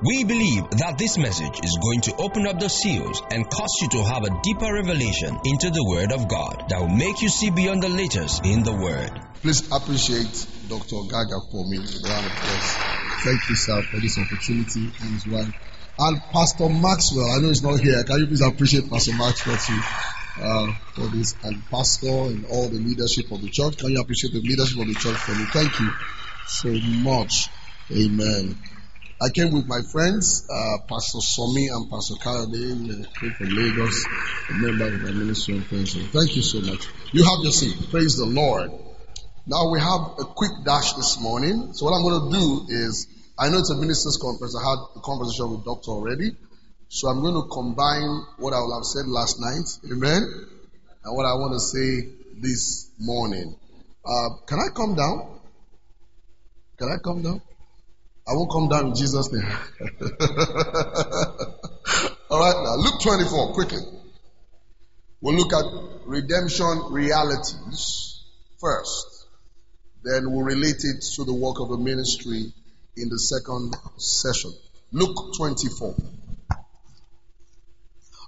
We believe that this message is going to open up the seals and cause you to have a deeper revelation into the Word of God that will make you see beyond the latest in the Word. Please appreciate Dr. Gaga for me. Thank you, sir, for this opportunity and his wife. And Pastor Maxwell, I know he's not here. Can you please appreciate Pastor Maxwell too for this? And Pastor and all the leadership of the church. Can you appreciate the leadership of the church for me? Thank you so much. Amen. I came with my friends, Pastor Somi and Pastor Karadin, from Lagos, a member of my ministry and pension. Thank you so much. You have your seat. Praise the Lord. Now we have a quick dash this morning. So what I'm going to do is, I know it's a minister's conference. I had a conversation with Doctor already. So I'm going to combine what I will have said last night, amen, and what I want to say this morning. Can I come down? Can I come down? I won't come down in Jesus' name. All right, now, Luke 24, quickly. We'll look at redemption realities first. Then we'll relate it to the work of the ministry in the second session. Luke 24.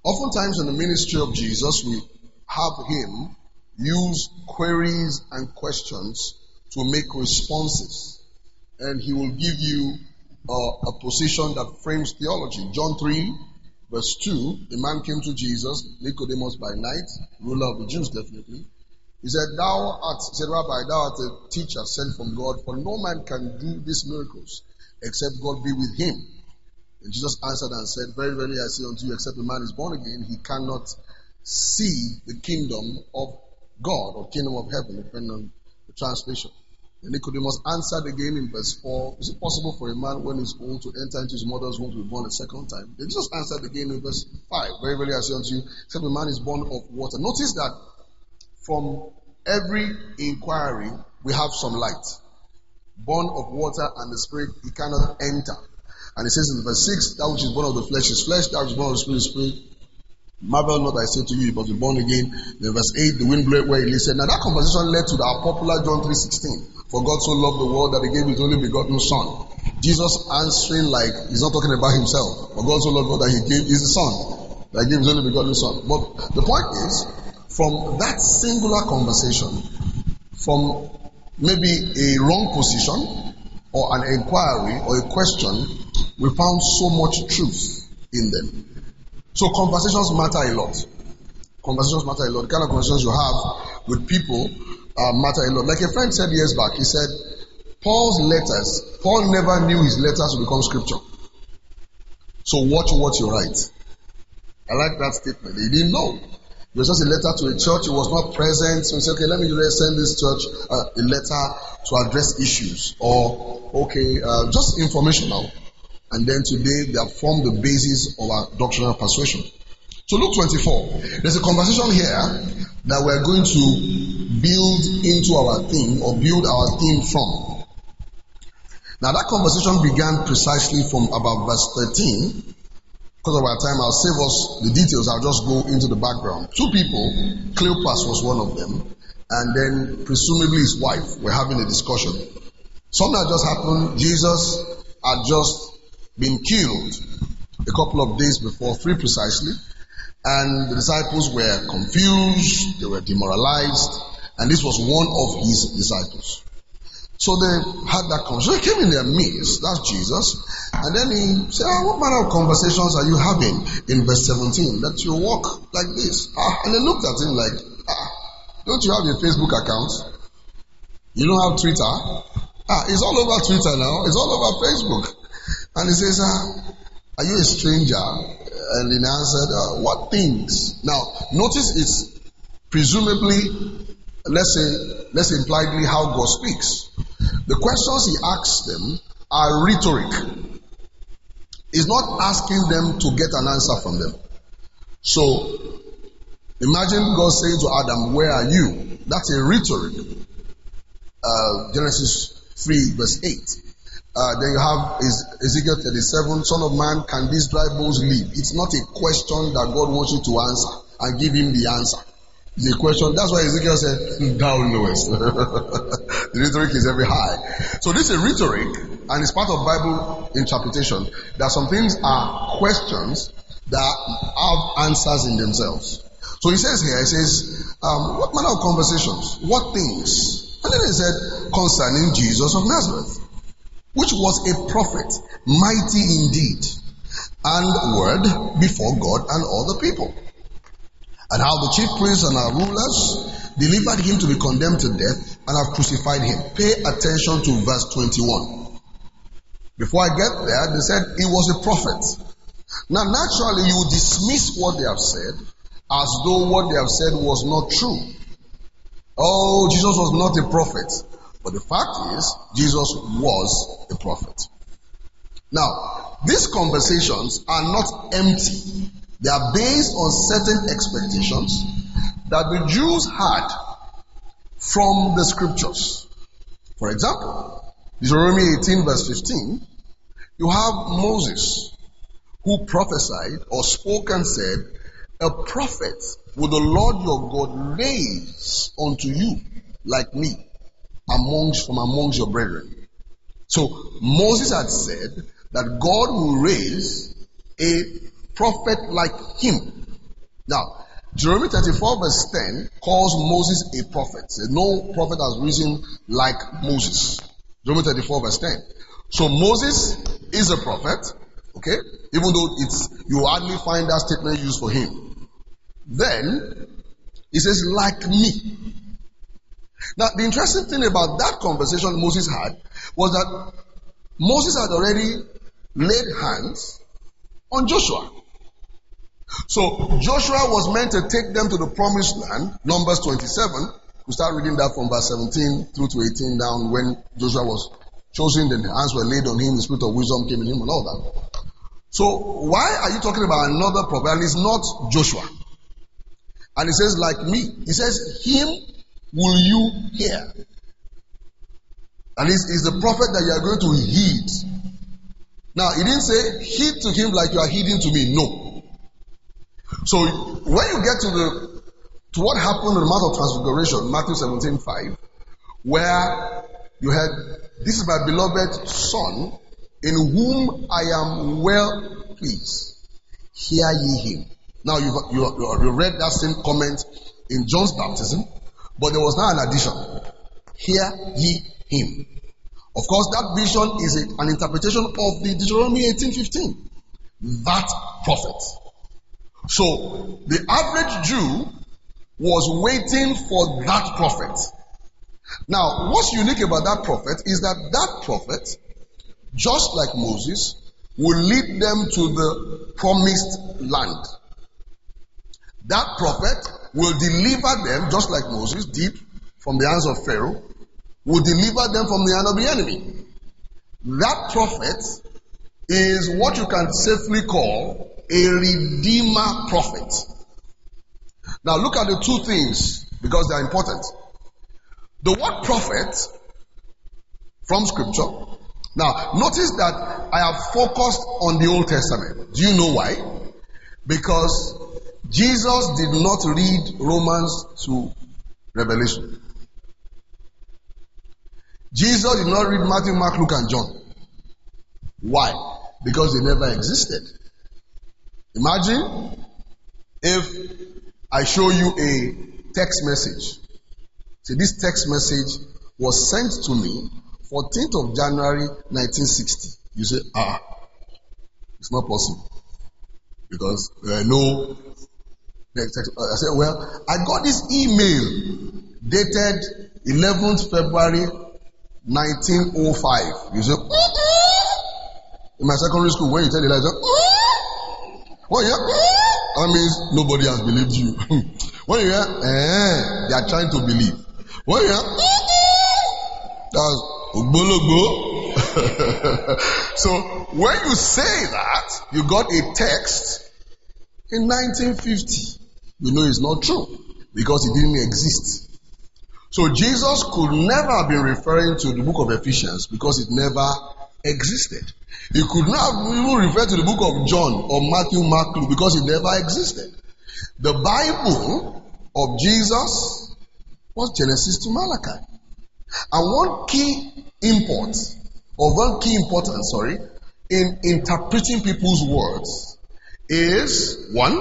Oftentimes in the ministry of Jesus, we have him use queries and questions to make responses. And he will give you a position that frames theology. John 3, verse 2, the man came to Jesus, Nicodemus by night, ruler of the Jews definitely. He said, Rabbi, thou art a teacher sent from God, for no man can do these miracles except God be with him. And Jesus answered and said, Very, very, I say unto you, except a man is born again, he cannot see the kingdom of God or kingdom of heaven, depending on the translation. And Nicodemus answered again in verse 4, Is it possible for a man when he's old to enter into his mother's womb to be born a second time? Then Jesus answered again in verse 5, Very, very, I say unto you, except a man is born of water. Notice that from every inquiry, we have some light. Born of water and the Spirit, he cannot enter. And it says in verse 6, That which is born of the flesh is flesh, that which is born of the Spirit is spirit. Marvel not, I say to you, you must be born again. Then verse 8, the wind blew where he said. Now that conversation led to our popular John 3:16. For God so loved the world that he gave his only begotten Son. Jesus answering like he's not talking about himself. For God so loved God that he gave his Son. That he gave his only begotten Son. But the point is, from that singular conversation, from maybe a wrong position or an inquiry or a question, we found so much truth in them. So conversations matter a lot. Conversations matter a lot. The kind of conversations you have with people matter a lot. Like a friend said years back, he said, Paul never knew his letters would become scripture. So watch what you write. I like that statement. He didn't know. It was just a letter to a church. He was not present. So he said, okay, let me just send this church a letter to address issues. Or, okay, just informational. And then today, they have formed the basis of our doctrinal persuasion. So Luke 24, there's a conversation here that we're going to build into our theme, or build our theme from. Now that conversation began precisely from about verse 13. Because of our time, I'll save us the details. I'll just go into the background. Two people, Cleopas was one of them, and then presumably his wife, were having a discussion. Something had just happened. Jesus had just been killed a couple of days before, 3 precisely, and the disciples were confused, they were demoralized, and this was one of his disciples. So they had that conversation. He came in their midst, that's Jesus, and then he said, what manner of conversations are you having in verse 17, that you walk like this? And they looked at him like, don't you have a Facebook account? You don't have Twitter? It's all over Twitter now, it's all over Facebook. And he says, are you a stranger? And he answered, what things? Now, notice it's presumably, let's say impliedly how God speaks. The questions he asks them are rhetoric. He's not asking them to get an answer from them. So, imagine God saying to Adam, where are you? That's a rhetoric. Genesis 3 verse 8. Then you have Ezekiel 37, Son of man, can these dry bones live? It's not a question that God wants you to answer and give him the answer. It's a question. That's why Ezekiel said, Thou knowest. The rhetoric is every high. So this is a rhetoric, and it's part of Bible interpretation, that some things are questions that have answers in themselves. So he says here, he says, what manner of conversations? What things? And then he said, concerning Jesus of Nazareth, which was a prophet, mighty indeed, and word before God and all the people. And how the chief priests and our rulers delivered him to be condemned to death and have crucified him. Pay attention to verse 21. Before I get there, they said he was a prophet. Now, naturally, you dismiss what they have said as though what they have said was not true. Oh, Jesus was not a prophet. But the fact is, Jesus was a prophet. Now, these conversations are not empty. They are based on certain expectations that the Jews had from the scriptures. For example, Deuteronomy 18 verse 15, you have Moses who prophesied or spoke and said, a prophet will the Lord your God raise unto you like me from amongst your brethren. So Moses had said that God will raise a prophet like him. Now, Jeremiah 34 verse 10 calls Moses a prophet. No prophet has risen like Moses. Jeremiah 34 verse 10. So Moses is a prophet, okay? Even though you hardly find that statement used for him. Then, he says, like me. Now, the interesting thing about that conversation Moses had was that Moses had already laid hands on Joshua. So, Joshua was meant to take them to the promised land, Numbers 27. We start reading that from verse 17 through to 18 down when Joshua was chosen, then the hands were laid on him, the spirit of wisdom came in him and all that. So, why are you talking about another prophet? And it's not Joshua. And he says, like me. He says, him will you hear. And it's the prophet that you are going to heed. Now, he didn't say, heed to him like you are heeding to me. No. So, when you get to what happened in the Mount of Transfiguration, Matthew 17:5, where you had, this is my beloved son, in whom I am well pleased. Hear ye him. Now, you read that same comment in John's baptism, but there was now an addition. Hear ye him. Of course, that vision is an interpretation of the Deuteronomy 18:15. That prophet. So, the average Jew was waiting for that prophet. Now, what's unique about that prophet is that that prophet, just like Moses, will lead them to the promised land. That prophet will deliver them, just like Moses did, from the hands of Pharaoh, will deliver them from the hand of the enemy. That prophet is what you can safely call a redeemer prophet. Now look at the two things because they are important. The word prophet from scripture. Now notice that I have focused on the Old Testament. Do you know why? Because Jesus did not read Romans to Revelation. Jesus did not read Matthew, Mark, Luke, and John. Why? Because they never existed. Imagine if I show you a text message. See, this text message was sent to me 14th of January 1960. You say, it's not possible. Because there are no text. I said, well, I got this email dated 11th February 1905. You say, in my secondary school, when you tell Elijah, oh yeah, that means nobody has believed you. When you hear, they are trying to believe. When you hear, that's Ogbologo. So when you say that, you got a text in 1950. You know it's not true because it didn't exist. So Jesus could never have been referring to the book of Ephesians because it never existed. He could not even refer to the book of John or Matthew, Mark, Luke because it never existed. The Bible of Jesus was Genesis to Malachi. And one key import of one key importance, in interpreting people's words is, one,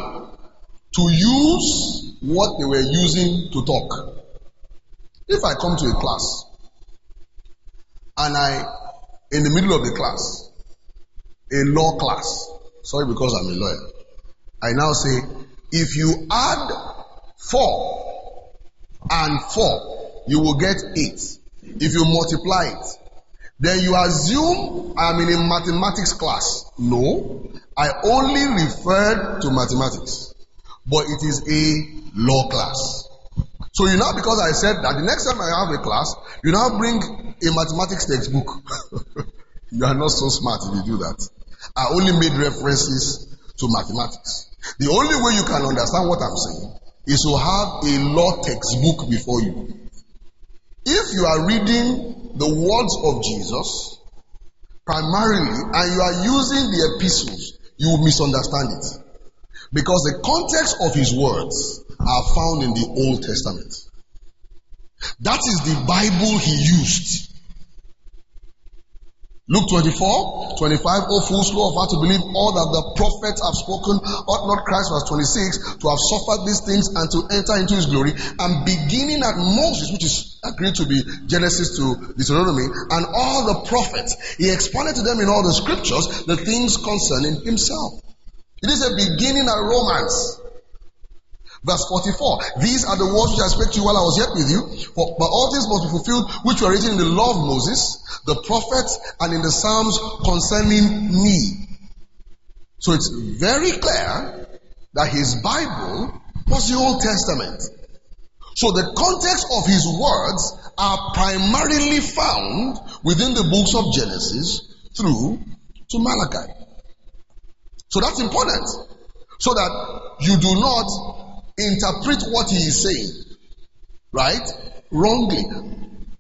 to use what they were using to talk. If I come to a class and in the middle of the class, a law class, because I'm a lawyer, I now say, if you add 4 and 4, you will get 8. If you multiply it, then you assume I'm in a mathematics class. No, I only referred to mathematics, but it is a law class. So you know, because I said that, the next time I have a class, you now bring a mathematics textbook. You are not so smart if you do that. I only made references to mathematics. The only way you can understand what I'm saying is to have a law textbook before you. If you are reading the words of Jesus primarily and you are using the epistles, you will misunderstand it, because the context of his words are found in the Old Testament. That is the Bible he used. Luke 24:25, O fools, slow of heart to believe all that the prophets have spoken. Ought not Christ, verse 26, to have suffered these things and to enter into his glory? And beginning at Moses, which is agreed to be Genesis to Deuteronomy, and all the prophets, he expounded to them in all the scriptures the things concerning himself. It is a beginning at Romans. Verse 44, these are the words which I spake to you while I was yet with you, but all things must be fulfilled which were written in the law of Moses, the prophets, and in the Psalms concerning me. So it's very clear that his Bible was the Old Testament. So the context of his words are primarily found within the books of Genesis through to Malachi. So that's important, so that you do not interpret what he is saying, wrongly.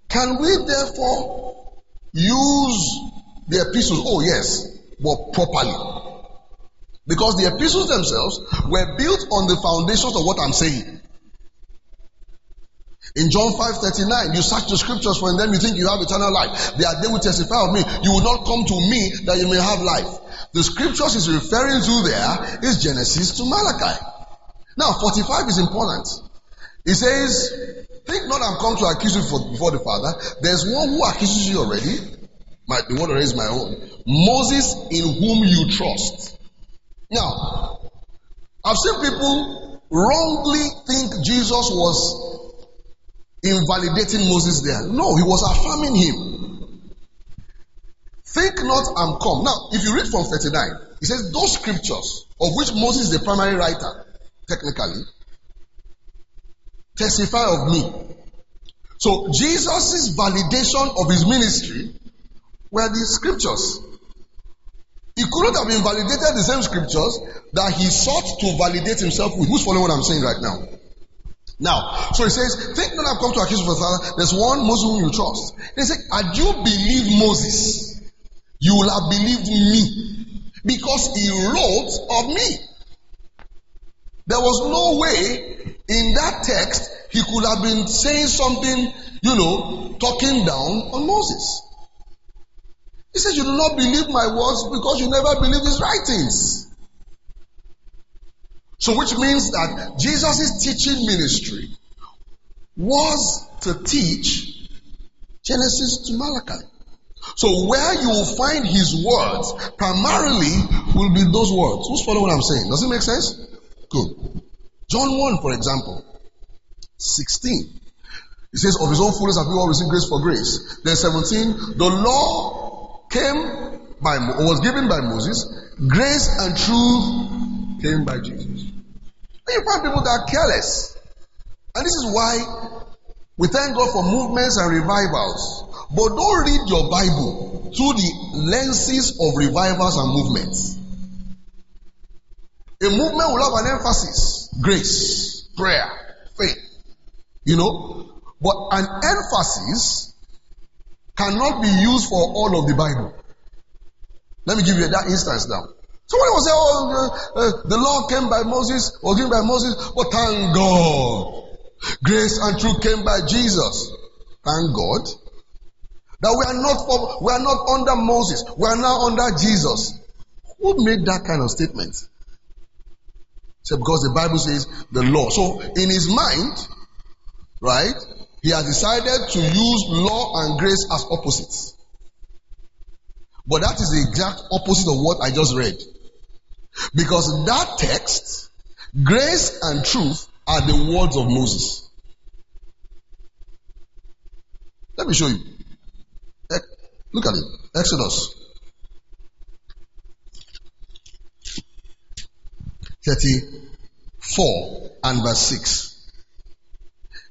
Can we therefore use the epistles? Oh yes, but properly. Because the epistles themselves were built on the foundations of what I'm saying. In John 5:39, you search the scriptures, for in them you think you have eternal life. They will testify of me. You will not come to me that you may have life. The scriptures is referring to there is Genesis to Malachi. Now, 45 is important. He says, think not I'm come to accuse you before the Father. There's one who accuses you already. The one already is my own. Moses, in whom you trust. Now, I've seen people wrongly think Jesus was invalidating Moses there. No, he was affirming him. Think not I'm come. Now, if you read from 39, it says those scriptures of which Moses is the primary writer, technically, testify of me. So Jesus' validation of his ministry were the scriptures. He couldn't have invalidated the same scriptures that he sought to validate himself with. Who's following what I'm saying right now? Now, so he says, think not I've come to accuse you for the Father. There's one Moses whom you trust. They say, had you believed Moses, you will have believed me, because he wrote of me. There was no way in that text he could have been saying something, talking down on Moses. He says, you do not believe my words because you never believe his writings. So which means that Jesus' teaching ministry was to teach Genesis to Malachi. So where you will find his words primarily will be those words. Who's following what I'm saying? Does it make sense? Good. John 1, for example, 16. It says, of his own fullness have we all received grace for grace. Then 17, the law was given by Moses, grace and truth came by Jesus. And you find people that are careless. And this is why we thank God for movements and revivals. But don't read your Bible through the lenses of revivals and movements. A movement will have an emphasis: grace, prayer, faith. But an emphasis cannot be used for all of the Bible. Let me give you that instance now. Somebody will say, the law came by Moses, was given by Moses, but thank God, grace and truth came by Jesus. Thank God. That we are not under Moses. We are now under Jesus. Who made that kind of statement? So because the Bible says the law. So in his mind, right, he has decided to use law and grace as opposites. But that is the exact opposite of what I just read. Because in that text, grace and truth are the words of Moses. Let me show you. Look at it. Exodus 34 and verse 6.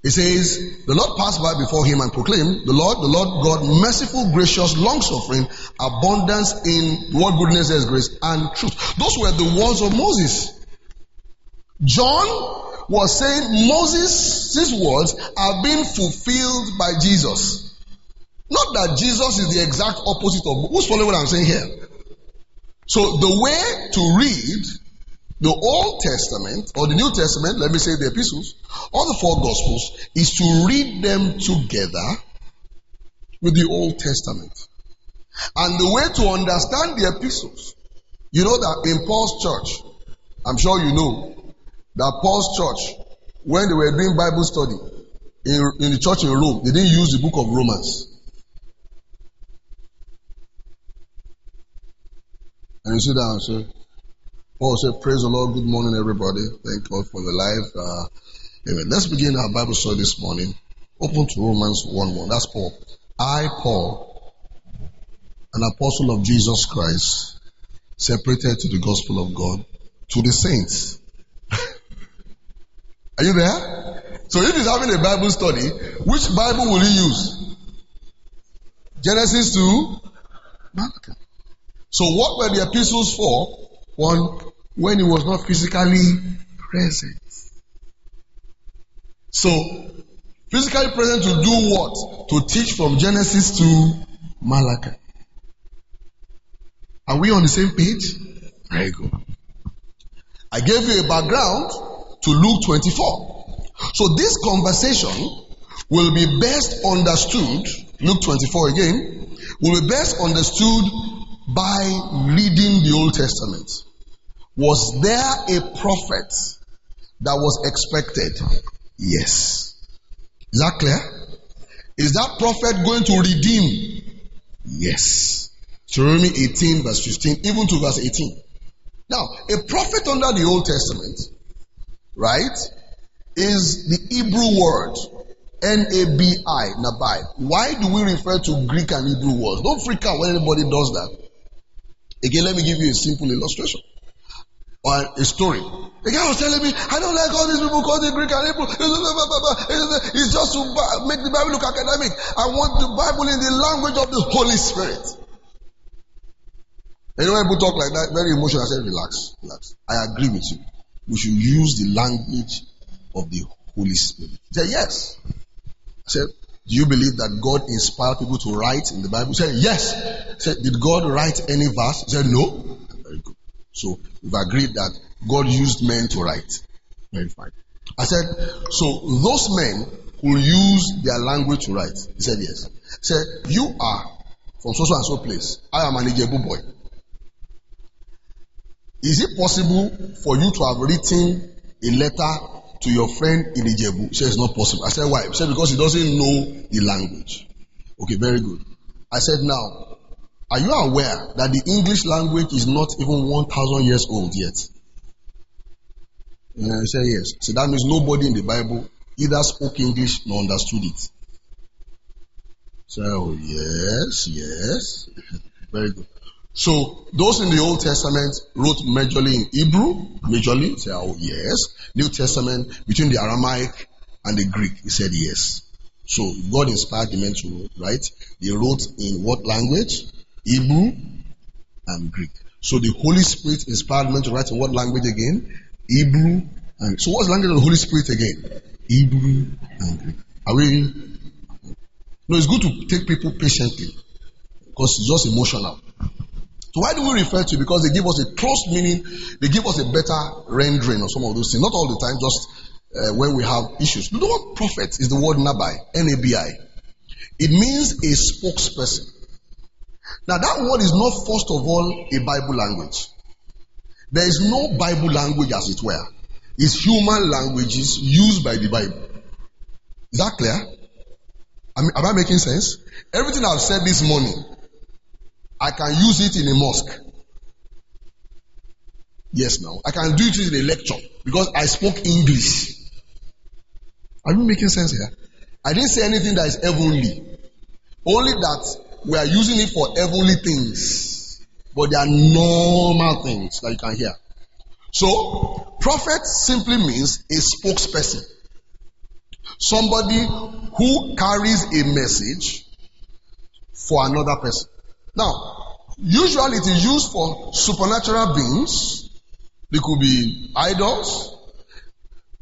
It says, the Lord passed by before him and proclaimed, the Lord God, merciful, gracious, long-suffering, abundance in what goodness is, grace and truth. Those were the words of Moses. John was saying Moses' words are being fulfilled by Jesus. Not that Jesus is the exact opposite of. Who's following what I'm saying here? So the way to read the Old Testament or the New Testament, let me say the epistles, all the four Gospels, is to read them together with the Old Testament. And the way to understand the epistles, you know that in Paul's church, I'm sure you know, that Paul's church, when they were doing Bible study in the church in Rome, they didn't use the book of Romans. And you sit down and say, Paul said, praise the Lord, good morning everybody, thank God for your life. Anyway, let's begin our Bible study this morning. Open to Romans 1:1. That's Paul. I, Paul, an apostle of Jesus Christ, separated to the gospel of God, to the saints. Are you there? So if he's having a Bible study, which Bible will he use? Genesis 2? Malachi. So what were the epistles for? One, when he was not physically present. So, physically present to do what? To teach from Genesis to Malachi. Are we on the same page? There you go. I gave you a background to Luke 24. So this conversation will be best understood, Luke 24 again, will be best understood by reading the Old Testament. Was there a prophet that was expected? Yes. Is that clear? Is that prophet going to redeem? Yes. Deuteronomy 18 verse 15, even to verse 18. Now, a prophet under the Old Testament, right, is the Hebrew word, Nabi, Nabai. Why do we refer to Greek and Hebrew words? Don't freak out when anybody does that. Again, let me give you a simple illustration or a story. The guy was telling me, I don't like all these people called the Greek and Hebrew. It's just to make the Bible look academic. I want the Bible in the language of the Holy Spirit. And when people talk like that, very emotional, I say, relax. I agree with you. We should use the language of the Holy Spirit. He said, yes. I said, do you believe that God inspired people to write in the Bible? He said, yes. I said, did God write any verse? He said, no. Very good. So we've agreed that God used men to write. Very fine. I said, so those men will use their language to write. He said, yes. He said, you are from so and so place. I am an Ijebu boy. Is it possible for you to have written a letter to your friend in Ijebu? He said, it's not possible. I said, why? He said, because he doesn't know the language. Okay, very good. I said, now, are you aware that the English language is not even 1,000 years old yet? And he said, yes. So that means nobody in the Bible either spoke English nor understood it. So, yes. Very good. So, those in the Old Testament wrote majorly in Hebrew, majorly, say, oh yes. New Testament, between the Aramaic and the Greek, he said yes. So, God inspired the men to write. They wrote in what language? Hebrew and Greek. So, the Holy Spirit inspired men to write in what language again? Hebrew and Greek. So, what's the language of the Holy Spirit again? Hebrew and Greek. Are we? No, it's good to take people patiently because it's just emotional. So why do we refer to it? Because they give us a close meaning, they give us a better rendering of some of those things. Not all the time, just when we have issues. The word prophet is the word Nabi, Nabi. It means a spokesperson. Now, that word is not, first of all, a Bible language. There is no Bible language, as it were. It's human languages used by the Bible. Is that clear? I mean, am I making sense? Everything I've said this morning, I can use it in a mosque. Yes, now. I can do it in a lecture because I spoke English. Are you making sense here? I didn't say anything that is heavenly. Only that we are using it for heavenly things. But there are normal things that you can hear. So, prophet simply means a spokesperson. Somebody who carries a message for another person. Now, usually it is used for supernatural beings. They could be idols.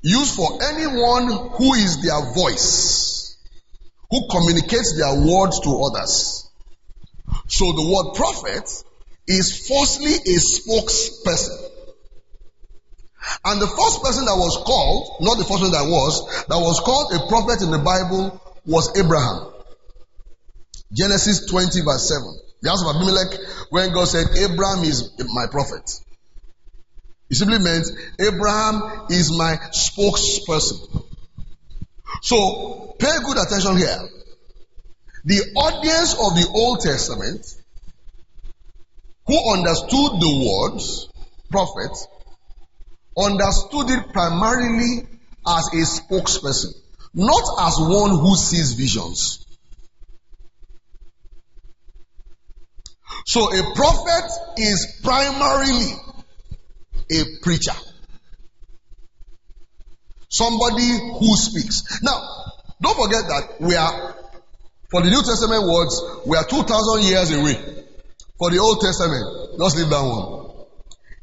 Used for anyone who is their voice, who communicates their words to others. So the word prophet is firstly a spokesperson. And the first person that was called, not the first one that was called a prophet in the Bible was Abraham. Genesis 20 verse 7. The house of Abimelech, when God said, Abraham is my prophet. It simply meant, Abraham is my spokesperson. So, pay good attention here. The audience of the Old Testament, who understood the words, prophet, understood it primarily as a spokesperson, not as one who sees visions. So, a prophet is primarily a preacher. Somebody who speaks. Now, don't forget that we are, for the New Testament words, we are 2,000 years away. For the Old Testament, just leave that one.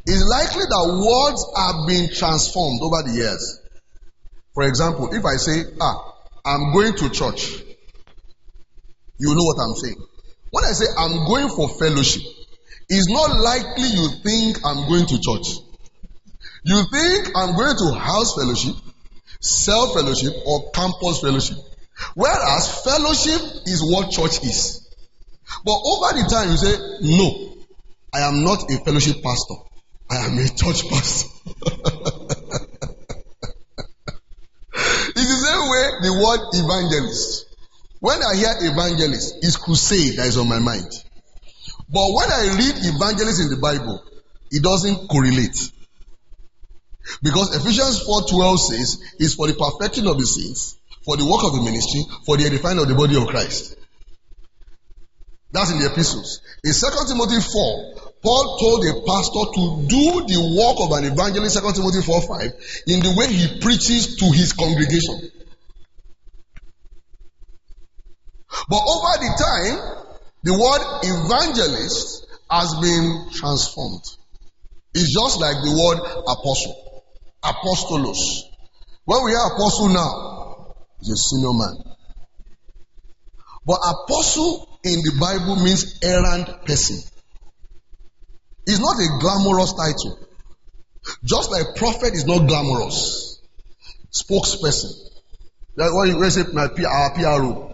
It's likely that words have been transformed over the years. For example, if I say, I'm going to church, you know what I'm saying. When I say, I'm going for fellowship, it's not likely you think I'm going to church. You think I'm going to house fellowship, cell fellowship, or campus fellowship. Whereas fellowship is what church is. But over the time you say, no, I am not a fellowship pastor. I am a church pastor. It's the same way the word evangelist. When I hear evangelist, it's crusade that is on my mind. But when I read evangelist in the Bible, it doesn't correlate. Because Ephesians 4:12 says, it's for the perfecting of the saints, for the work of the ministry, for the edifying of the body of Christ. That's in the epistles. In 2 Timothy 4, Paul told a pastor to do the work of an evangelist, 2 Timothy 4:5, in the way he preaches to his congregation. But over the time, the word evangelist has been transformed. It's just like the word apostle. Apostolos. When we hear apostle now, he's a senior man. But apostle in the Bible means errand person. It's not a glamorous title. Just like prophet is not glamorous. Spokesperson. That's why you say our PRO.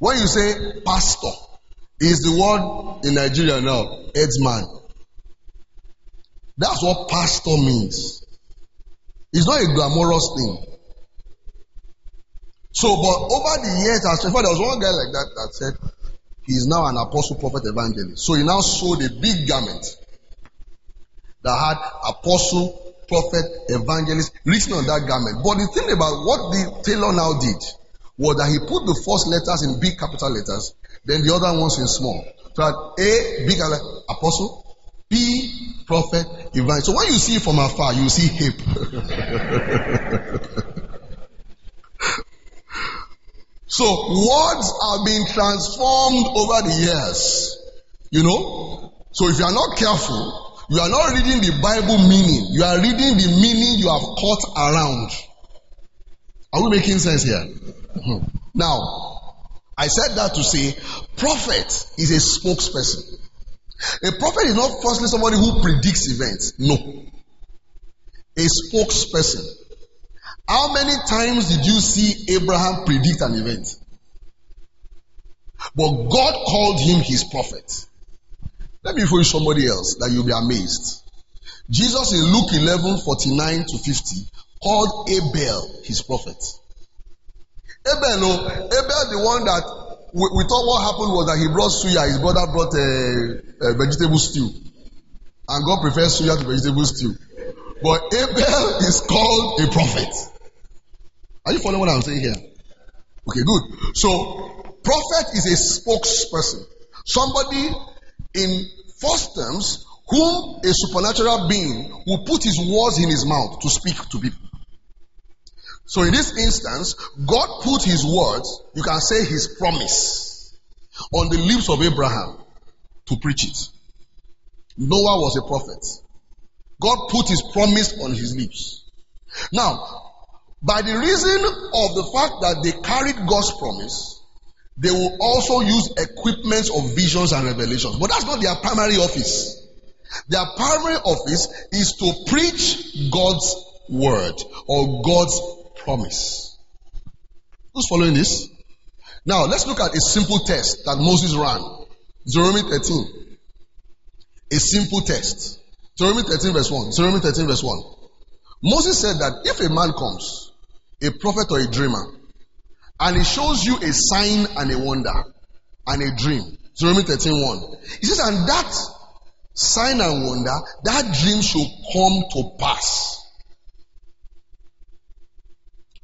When you say pastor, is the word in Nigeria now, headsman. That's what pastor means. It's not a glamorous thing. So, but over the years, there was one guy like that said, he's now an apostle, prophet, evangelist. So he now sold a big garment that had apostle, prophet, evangelist written on that garment. But the thing about what the tailor now did was that he put the first letters in big capital letters, then the other ones in small. So that A, big apostle, B, prophet, evangelist. So when you see it from afar, you see hip. So words are being transformed over the years. You know? So if you are not careful, you are not reading the Bible meaning. You are reading the meaning you have caught around. Are we making sense here? Now, I said that to say, prophet is a spokesperson. A prophet is not firstly somebody who predicts events. No. A spokesperson. How many times did you see Abraham predict an event? But God called him his prophet. Let me show you somebody else that you'll be amazed. Jesus in Luke 11:49-50 called Abel his prophet. Abel, the one that we thought what happened was that he brought suya, his brother brought a vegetable stew. And God prefers suya to vegetable stew. But Abel is called a prophet. Are you following what I'm saying here? Okay, good. So, prophet is a spokesperson. Somebody in first terms whom a supernatural being will put his words in his mouth to speak to people. So in this instance, God put his words, you can say his promise, on the lips of Abraham to preach it. Noah was a prophet. God put his promise on his lips. Now, by the reason of the fact that they carried God's promise, they will also use equipments of visions and revelations. But that's not their primary office. Their primary office is to preach God's word or God's promise. Who's following this? Now, let's look at a simple test that Moses ran. Deuteronomy 13. A simple test. Deuteronomy 13 verse 1. Moses said that if a man comes, a prophet or a dreamer, and he shows you a sign and a wonder and a dream. Deuteronomy 13:1. He says, and that sign and wonder, that dream should come to pass.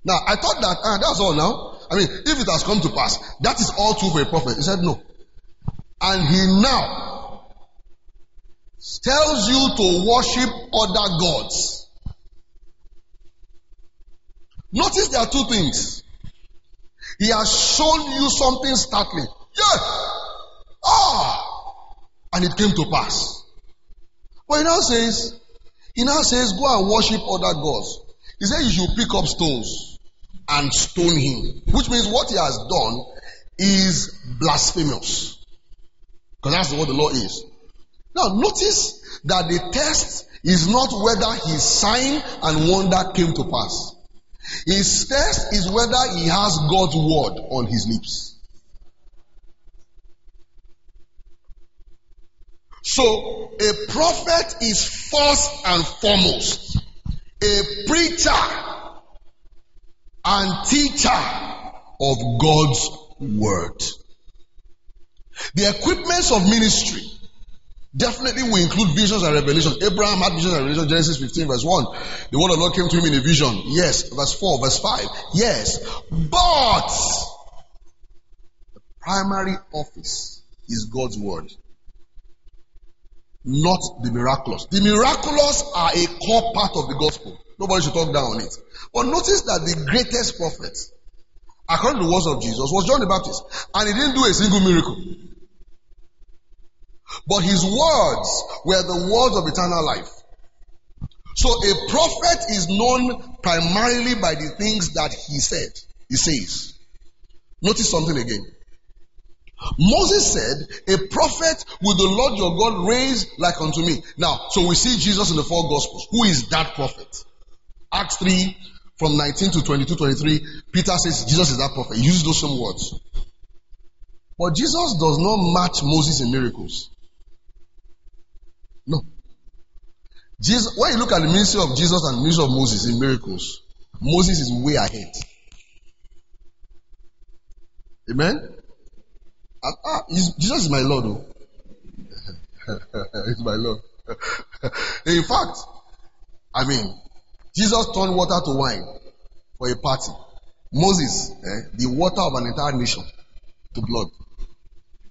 Now, I thought that, that's all now. I mean, if it has come to pass, that is all true for a prophet. He said no. And he now tells you to worship other gods. Notice there are two things. He has shown you something startling. Yes! And it came to pass. But he now says, go and worship other gods. He said you should pick up stones and stone him. Which means what he has done is blasphemous. Because that's what the law is. Now notice that the test is not whether his sign and wonder came to pass. His test is whether he has God's word on his lips. So, a prophet is first and foremost a preacher and teacher of God's word. The equipments of ministry definitely will include visions and revelations. Abraham had visions and revelations. Genesis 15 verse 1. The word of the Lord came to him in a vision. Yes. Verse 4, verse 5. Yes. But the primary office is God's word. Not the miraculous. The miraculous are a core part of the gospel. Nobody should talk down on it. But notice that the greatest prophet, according to the words of Jesus, was John the Baptist. And he didn't do a single miracle. But his words were the words of eternal life. So a prophet is known primarily by the things that he says. Notice something again. Moses said, a prophet will the Lord your God raise like unto me. Now, so we see Jesus in the four Gospels. Who is that prophet? Acts 3, from 19 to 22, 23, Peter says Jesus is that prophet. He uses those same words. But Jesus does not match Moses in miracles. No. Jesus, when you look at the ministry of Jesus and the ministry of Moses in miracles, Moses is way ahead. Amen? Jesus is my Lord, though. He's my Lord. In fact, Jesus turned water to wine for a party. Moses, the water of an entire nation to blood.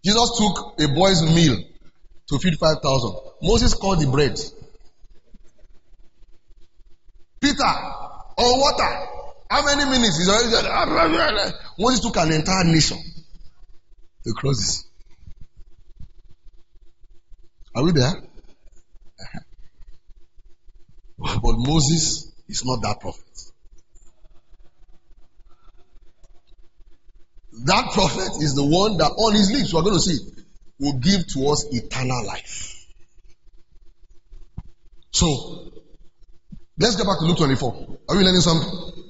Jesus took a boy's meal to feed 5,000. Moses called the bread. Peter, on water. How many minutes? He's already said, Moses took an entire nation. The crosses. Are we there? But Moses is not that prophet. That prophet is the one that on his lips, we are going to see, will give to us eternal life. So, let's get back to Luke 24. Are we learning something?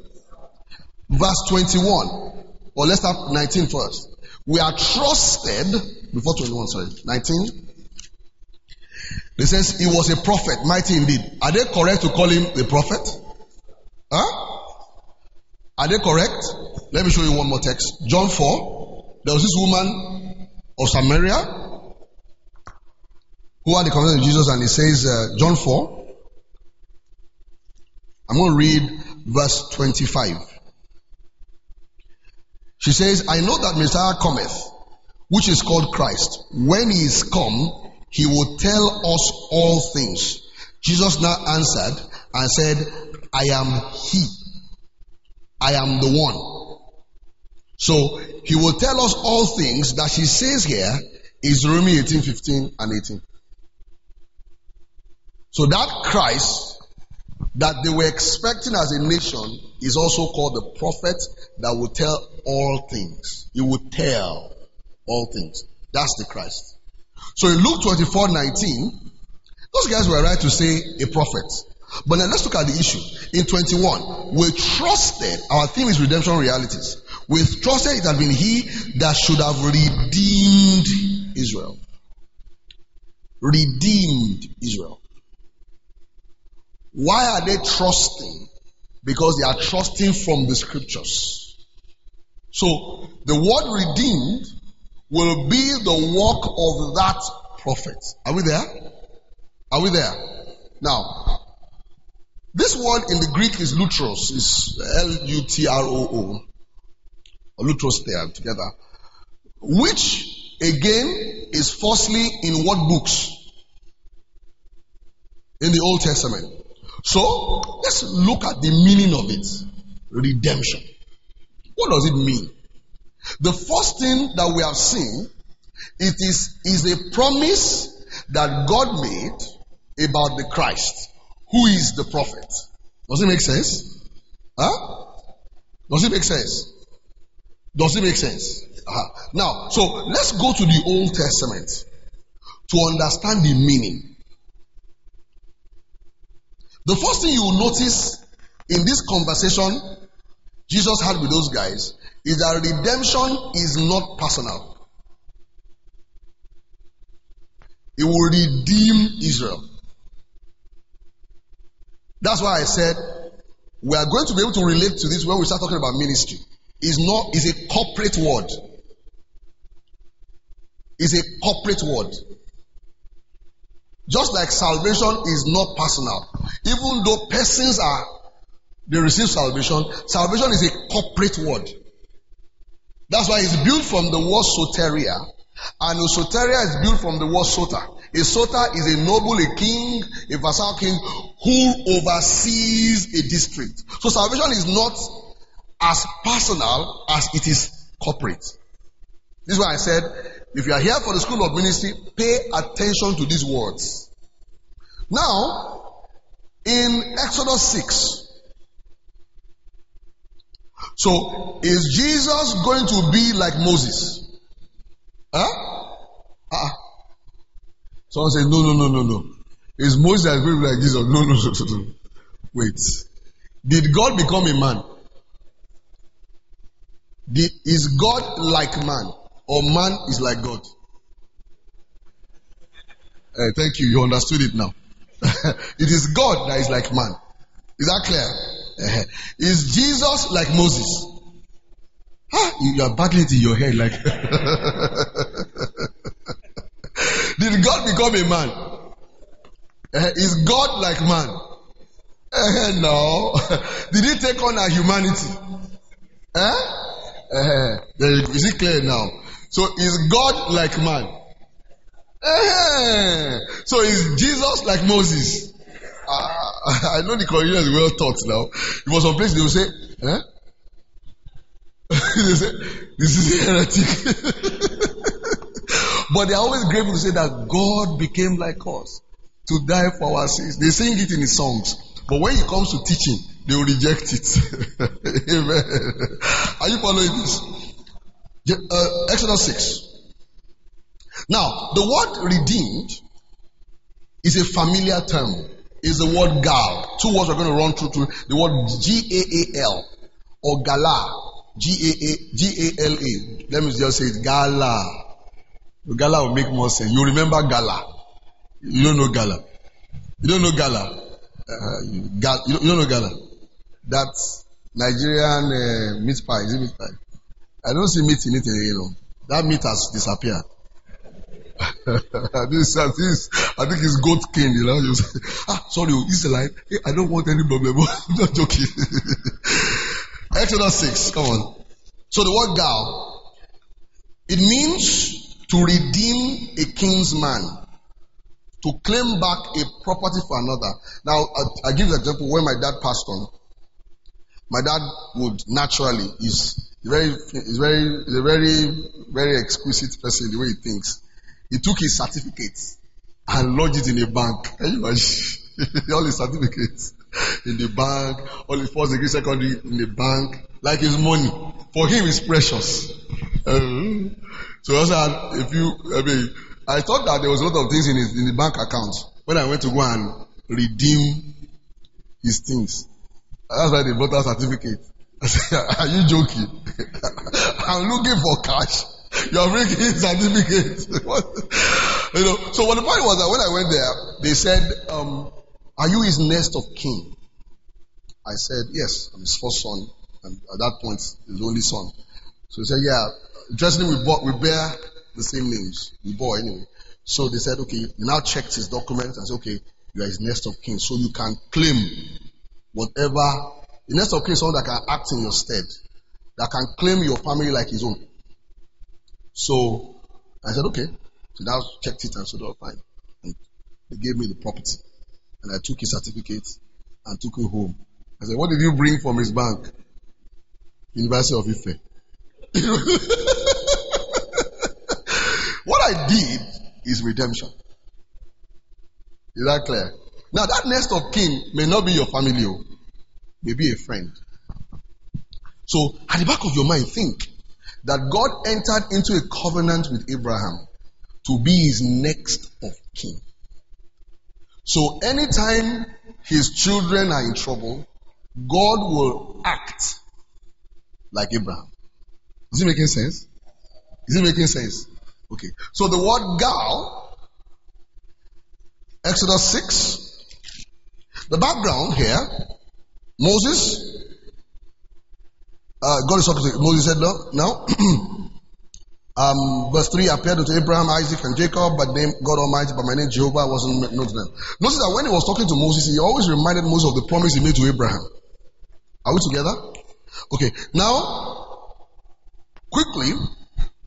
Verse 21, or let's start 19 first. We are trusted, before 21, sorry, 19. It says he was a prophet, mighty indeed. Are they correct to call him a prophet? Huh? Are they correct? Let me show you one more text. John 4. There was this woman of Samaria who had the conversation with Jesus, and he says, John 4. I'm going to read verse 25. She says, I know that Messiah cometh, which is called Christ. When he is come, he will tell us all things. Jesus now answered and said, I am he. I am the one. So he will tell us all things that she says here is Romans 18, 15 and 18. So that Christ that they were expecting as a nation is also called the prophet that will tell all things. He will tell all things. That's the Christ. So in Luke 24:19, those guys were right to say a prophet. But now let's look at the issue. In 21, we trusted, our theme is redemption realities. We trusted it had been he that should have redeemed Israel. Redeemed Israel. Why are they trusting? Because they are trusting from the scriptures. So the word redeemed will be the work of that prophet. Are we there? Are we there? Now, this word in the Greek is lutros. It's L-U-T-R-O-O. Or lutros, they are together. Which, again, is firstly in what books? In the Old Testament. So, let's look at the meaning of it. Redemption. What does it mean? The first thing that we have seen, it is a promise that God made about the Christ, who is the prophet. Does it make sense? Huh? Does it make sense? Does it make sense? Now, so let's go to the Old Testament to understand the meaning. The first thing you will notice in this conversation Jesus had with those guys is that redemption is not personal. It will redeem Israel. That's why I said we are going to be able to relate to this when we start talking about ministry. It's a corporate word. It's a corporate word. Just like salvation is not personal. Even though persons they receive salvation, salvation is a corporate word. That's why it's built from the word soteria. And a soteria is built from the word sota. A sota is a noble, a king, a vassal king who oversees a district. So salvation is not as personal as it is corporate. This is why I said, if you are here for the school of ministry, pay attention to these words. Now, in Exodus 6, so, is Jesus going to be like Moses? Huh? Someone says, no. Is Moses going to be like Jesus? No. Wait. Did God become a man? Is God like man? Or man is like God? Thank you. You understood it now. It is God that is like man. Is that clear? Is Jesus like Moses? Huh? You are battling in your head like. Did God become a man? Is God like man? No. Did he take on our humanity? Is it clear now? So is God like man? So is Jesus like Moses? I know the Korean is well taught now. It was a place they would say, huh? They say, this is heretic. But they are always grateful to say that God became like us to die for our sins. They sing it in his songs. But when it comes to teaching, they will reject it. Amen. Are you following this? Exodus 6. Now, the word redeemed is a familiar term. Is the word gal. Two words we're going to run through. The word G-A-A-L or gala. G-A-L-A. Let me just say it. Gala. Gala will make more sense. You remember Gala. You don't know Gala. You don't know Gala. You don't know Gala. That's Nigerian meat pie. Is it meat pie? I don't see meat in it anymore. That meat has disappeared. I think it's goat skin, you know. Sorry, it's a lie. I don't want any problem. I'm not joking. Exodus 6, come on. So the word gal, it means to redeem a king's man, to claim back a property for another. Now, I give the example when my dad passed on. My dad would naturally, he's a very, very exquisite person, the way he thinks. He took his certificates and lodged it in a bank. Can you imagine? All his certificates in the bank, all his first degree, secondary in the bank, like his money. For him, it's precious. So also had a few. I thought that there was a lot of things in the bank account when I went to go and redeem his things. That's why they brought out certificate. I said, "Are you joking? I'm looking for cash. You are bringing his certificate." You know. So what the point was that when I went there, they said, "Are you his next of kin?" I said, "Yes, I'm his first son," and at that point, his only son. So he said, "Yeah, interestingly, we bear the same names. We bore anyway." So they said, "Okay." They now checked his documents and said, "Okay, you are his next of kin, so you can claim whatever." The next of kin is someone that can act in your stead, that can claim your family like his own. So I said, okay. So now checked it and said, all fine. And they gave me the property. And I took his certificate and took it home. I said, what did you bring from his bank? University of Ife. What I did is redemption. Is that clear? Now that next of kin may not be your family, may be a friend. So at the back of your mind, think that God entered into a covenant with Abraham to be his next of kin. So anytime his children are in trouble, God will act like Abraham. Is it making sense? Is it making sense? Okay. So the word gal, Exodus 6, the background here, Moses, God is talking to Moses, said, no, now, verse 3, appeared unto Abraham, Isaac, and Jacob, but named God Almighty, but my name Jehovah wasn't known to them. Notice that when he was talking to Moses, he always reminded Moses of the promise he made to Abraham. Are we together? Okay, now, quickly,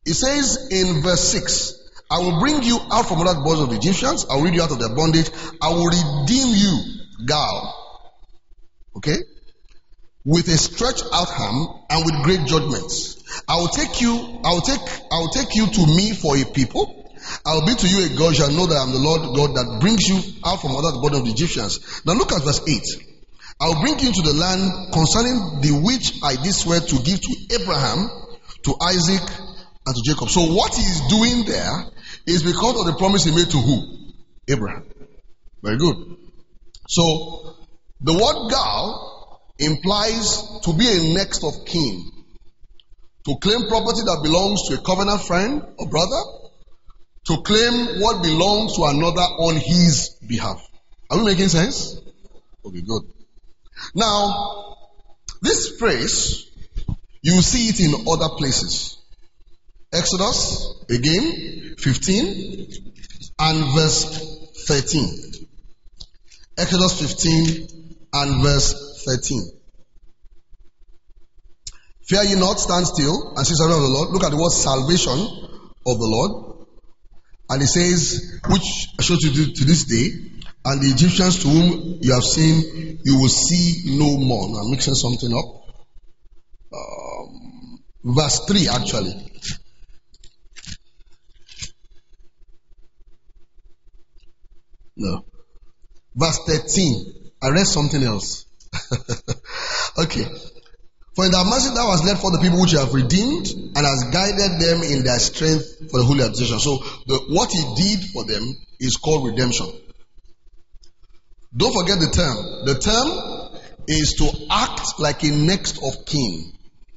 it says in verse 6, I will bring you out from under the bondage of the Egyptians, I will lead you out of their bondage, I will redeem you, gal. Okay? With a stretched out hand and with great judgments. I will take you to me for a people. I will be to you a God, shall know that I am the Lord God that brings you out from under the body of the Egyptians. Now look at verse 8. I will bring you into the land concerning the which I did swear to give to Abraham, to Isaac, and to Jacob. So what he is doing there is because of the promise he made to who? Abraham. Very good. So the word gal implies to be a next of kin, to claim property that belongs to a covenant friend or brother, to claim what belongs to another on his behalf. Are we making sense? Okay, good. Now, this phrase, you see it in other places. Exodus, again, 15 and verse 13. Exodus 15 and verse 13. Fear ye not, stand still and see the salvation of the Lord. Look at the word salvation of the Lord. And it says, which I showed you to this day, and the Egyptians to whom you have seen, you will see no more. Now I'm mixing something up. Verse 3 actually. No. Verse 13. I read something else. Okay. For in thy mercy thou hast led for the people which you have redeemed, and hast guided them in their strength for the holy adoption. So what he did for them is called redemption. Don't forget the term. The term is to act like a next of kin.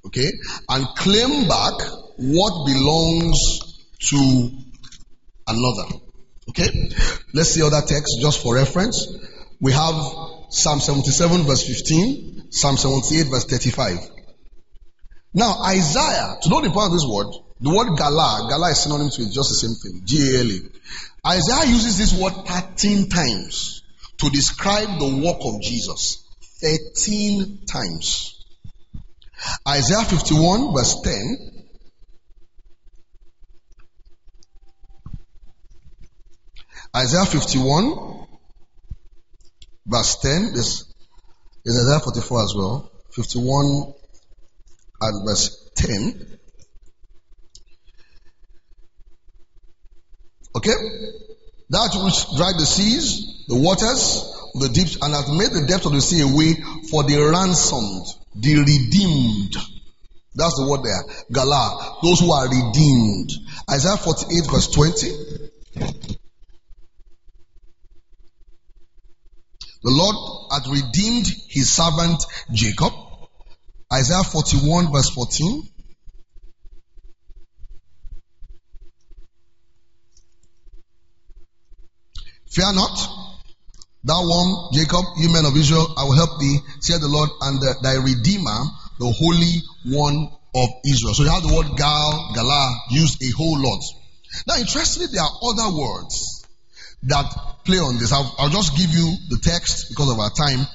Okay? And claim back what belongs to another. Okay? Let's see other texts just for reference. We have Psalm 77 verse 15, Psalm 78 verse 35. Now, Isaiah, to know the power of this word, the word gala, gala is synonymous with just the same thing, G-A-L-A. Isaiah uses this word 13 times to describe the work of Jesus. 13 times. Isaiah 51 verse 10. Isaiah 51 verse 10. This is Isaiah 44 as well. 51 and verse 10. Okay? That which dried the seas, the waters, the deeps, and hath made the depth of the sea a way for the ransomed, the redeemed. That's the word there. Gala. Those who are redeemed. Isaiah 48 verse 20. The Lord hath redeemed his servant Jacob. Isaiah 41 verse 14. Fear not, thou one, Jacob, you men of Israel, I will help thee, saith the Lord, and thy Redeemer, the Holy One of Israel. So you have the word gal, gala, used a whole lot. Now, interestingly, there are other words that play on this. I'll just give you the text because of our time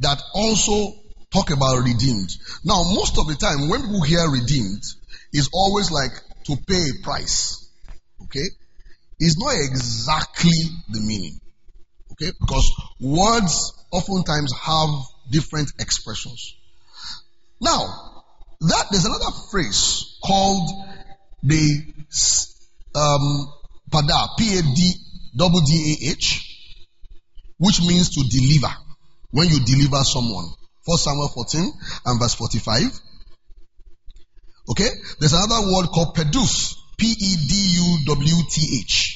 that also talk about redeemed. Now, most of the time, when people hear redeemed, it's always like to pay a price. Okay? It's not exactly the meaning. Okay, because words oftentimes have different expressions. Now, there's another phrase called the Padah, P-A-D-D-A-H, which means to deliver. When you deliver someone, 1 Samuel 14 and verse 45. Okay, there's another word called Peduth, P-E-D-U-W-T-H.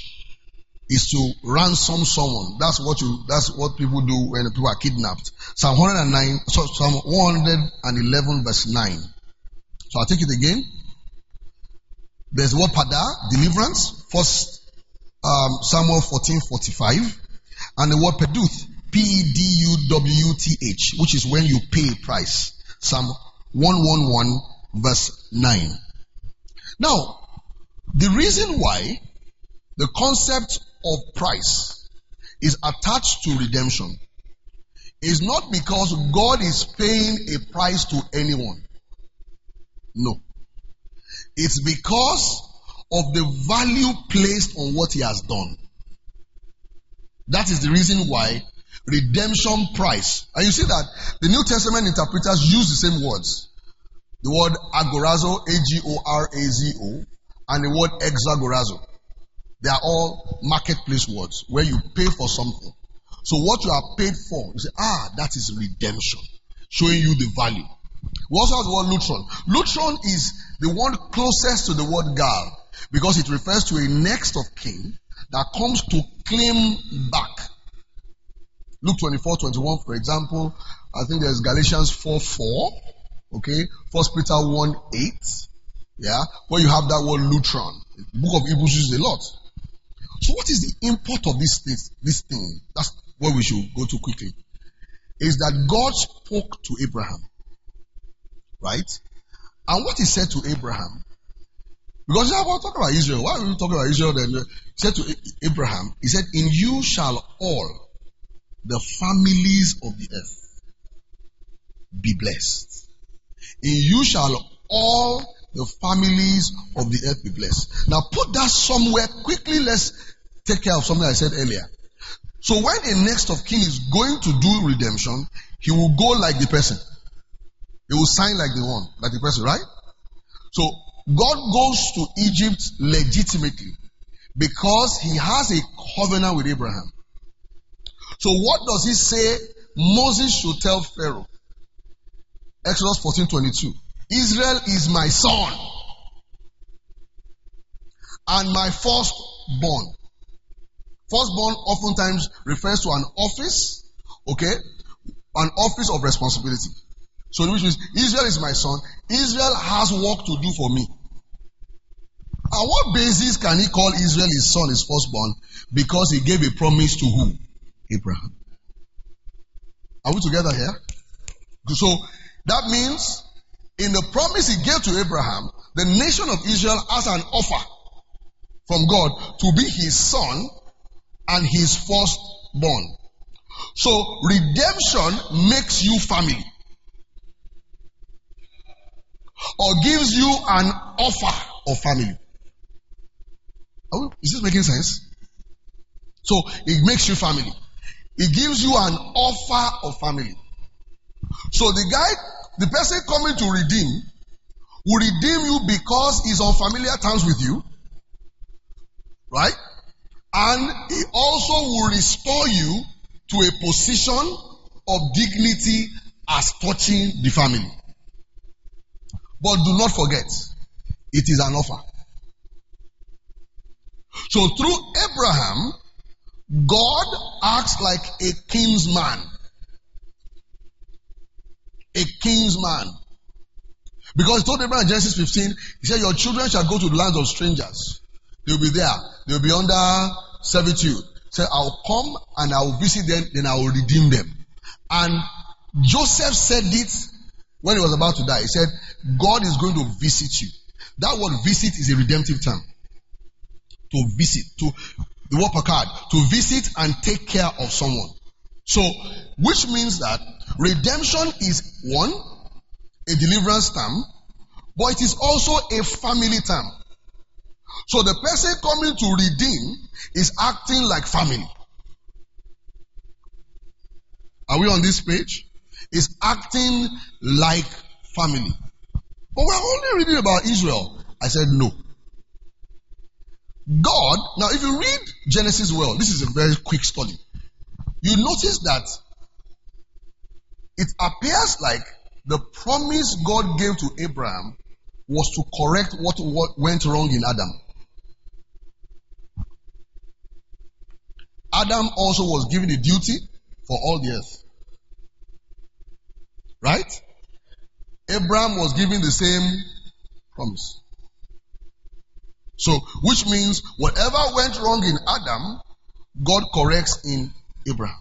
Is to ransom someone. That's what people do when people are kidnapped. Psalm 111 verse 9. So I'll take it again. There's what Padah, deliverance, first Samuel 14:45, and the word Peduth, P-E-D-U-W-T-H, which is when you pay a price. Psalm 111 verse 9. Now, the reason why the concept of price is attached to redemption. It's not because God is paying a price to anyone. No. It's because of the value placed on what he has done. That is the reason why redemption price. And you see that the New Testament interpreters use the same words. The word agorazo, A-G-O-R-A-Z-O, and the word exagorazo. They are all marketplace words where you pay for something. So what you are paid for, you say, that is redemption, showing you the value. We also have the word lutron. Lutron is the one closest to the word gal because it refers to a next of kin that comes to claim back. Luke 24:21, for example. I think there's Galatians 4:4. Okay, 1 Peter 1:8. Yeah, where you have that word lutron. The book of Hebrews uses a lot. So what is the import of this thing? That's where we should go to quickly. Is that God spoke to Abraham. Right? And what he said to Abraham, because we are talking about Israel. Why are we talking about Israel then? He said to Abraham, he said, in you shall all the families of the earth be blessed. In you shall all the families of the earth be blessed. Now put that somewhere quickly. Let's take care of something I said earlier. So when a next of kin is going to do redemption, he will go like the person. He will sign like the person, right? So God goes to Egypt legitimately because he has a covenant with Abraham. So what does he say Moses should tell Pharaoh? Exodus 14:22. Israel is my son and my firstborn. Firstborn oftentimes refers to an office, okay? An office of responsibility. So which means Israel is my son. Israel has work to do for me. On what basis can he call Israel his son, his firstborn? Because he gave a promise to who? Abraham. Are we together here? So that means in the promise he gave to Abraham, the nation of Israel has an offer from God to be his son and his firstborn. So redemption makes you family, or gives you an offer of family. Is this making sense? So it makes you family. It gives you an offer of family. So the person coming to redeem, will redeem you because he's on familiar terms with you, right? And he also will restore you to a position of dignity as touching the family. But do not forget, it is an offer. So through Abraham, God acts like a kinsman. A kinsman. Because he told Abraham in Genesis 15, he said, your children shall go to the land of strangers. They will be there. They will be under servitude. He said, I will come and I will visit them, then I will redeem them. And Joseph said it when he was about to die. He said, God is going to visit you. That word visit is a redemptive term. To visit, the word pakad, to visit and take care of someone. So, which means that redemption is one, a deliverance term, but it is also a family term. So the person coming to redeem is acting like family. Are we on this page? Is acting like family. But we're only reading about Israel. I said no. God, now if you read Genesis well, this is a very quick study. You notice that it appears like the promise God gave to Abraham was to correct what went wrong in Adam. Adam also was given a duty for all the earth. Right? Abraham was given the same promise. So, which means whatever went wrong in Adam, God corrects in Abraham.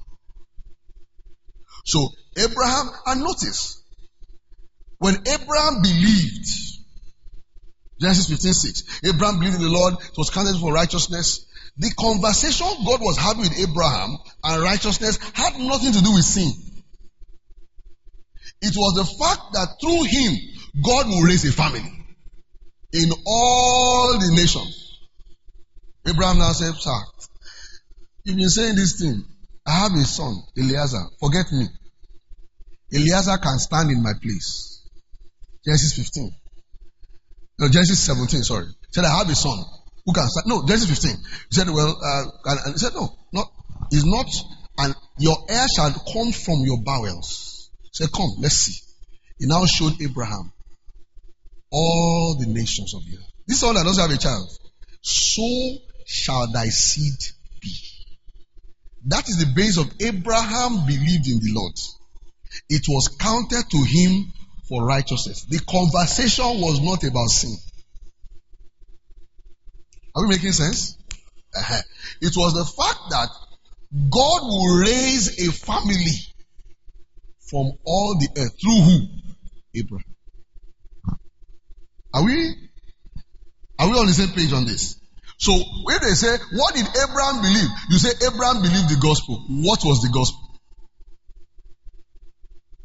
So, Abraham, and notice, when Abraham believed, Genesis 15:6, Abraham believed in the Lord, it was counted for righteousness. The conversation God was having with Abraham and righteousness had nothing to do with sin. It was the fact that through him, God will raise a family in all the nations. Abraham now said, sir, you've been saying this thing. I have a son, Eliezer. Forget me. Eliezer can stand in my place. Genesis 17. He said, I have a son who can stand. No, Genesis 15. He said, well, and he said, no, he's not. And your heir shall come from your bowels. He said, come, let's see. He now showed Abraham all the nations of the earth. This is all that doesn't have a child. So shall thy seed be. That is the base of Abraham believed in the Lord. It was counted to him for righteousness. The conversation was not about sin. Are we making sense? It was the fact that God will raise a family from all the earth. Through who? Abraham. Are we on the same page on this? So when they say, what did Abraham believe? You say, Abraham believed the gospel. What was the gospel?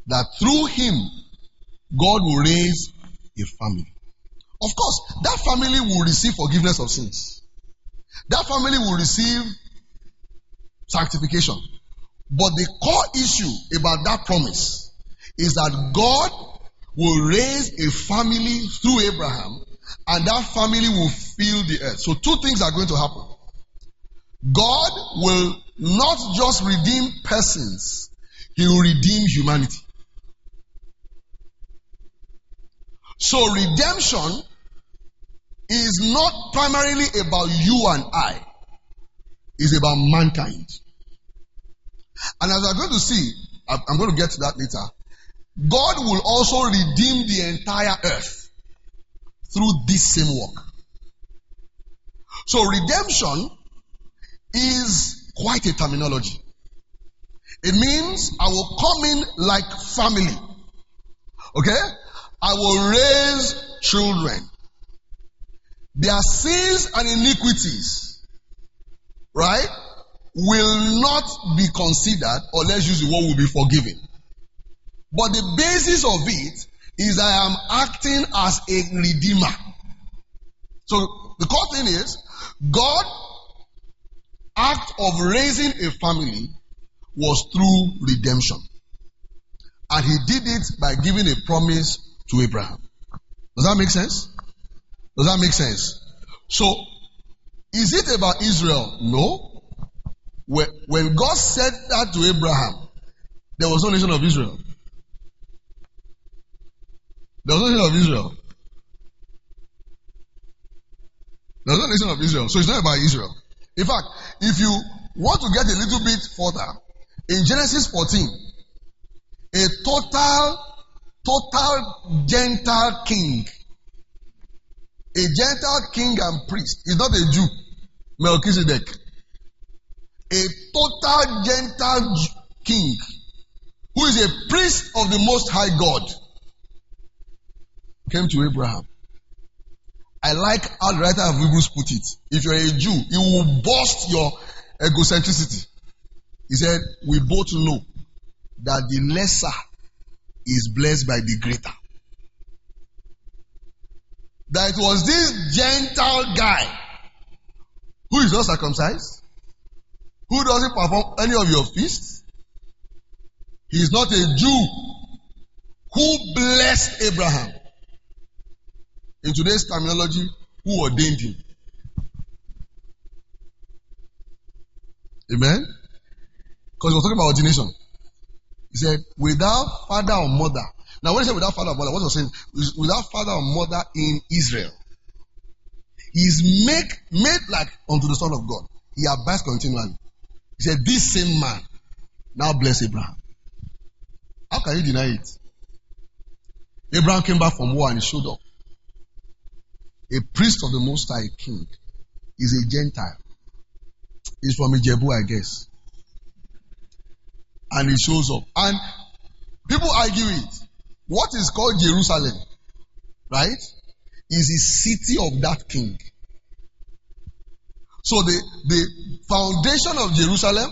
That through him, God will raise a family. Of course, that family will receive forgiveness of sins. That family will receive sanctification. But the core issue about that promise is that God will raise a family through Abraham, and that family will fill the earth. So two things are going to happen. God will not just redeem persons, he will redeem humanity. So redemption is not primarily about you and I. It's about mankind. And as I'm going to see, I'm going to get to that later. God will also redeem the entire earth through this same work. So redemption is quite a terminology. It means I will come in like family. Okay? I will raise children. Their sins and iniquities, right, will not be considered, or let's use the word, will be forgiven. But the basis of it is I am acting as a redeemer. So the core thing is, God's act of raising a family was through redemption. And he did it by giving a promise to Abraham. Does that make sense? Does that make sense? So, is it about Israel? No. When God said that to Abraham, there was no nation of Israel. There was no nation of Israel. There was no nation of Israel. So it's not about Israel. In fact, if you want to get a little bit further, in Genesis 14, a total Gentile king. A Gentile king and priest. He's not a Jew. Melchizedek. A total Gentile king who is a priest of the Most High God came to Abraham. I like how the writer of Hebrews put it. If you're a Jew, it will burst your egocentricity. He said, we both know that the lesser is blessed by the greater. That it was this Gentile guy who is not circumcised, who doesn't perform any of your feasts, he is not a Jew, who blessed Abraham. In today's terminology, who ordained him. Amen? Because we're talking about ordination. He said, without father or mother. Now, when he said without father or mother, what he was saying is without father or mother in Israel. He is made like unto the Son of God. He abides continually. He said, this same man now bless Abraham. How can you deny it? Abraham came back from war and he showed up. A priest of the Most High King is a Gentile. He's from Ijebu, I guess. And he shows up. And people argue it. What is called Jerusalem, right, is the city of that king. So the foundation of Jerusalem,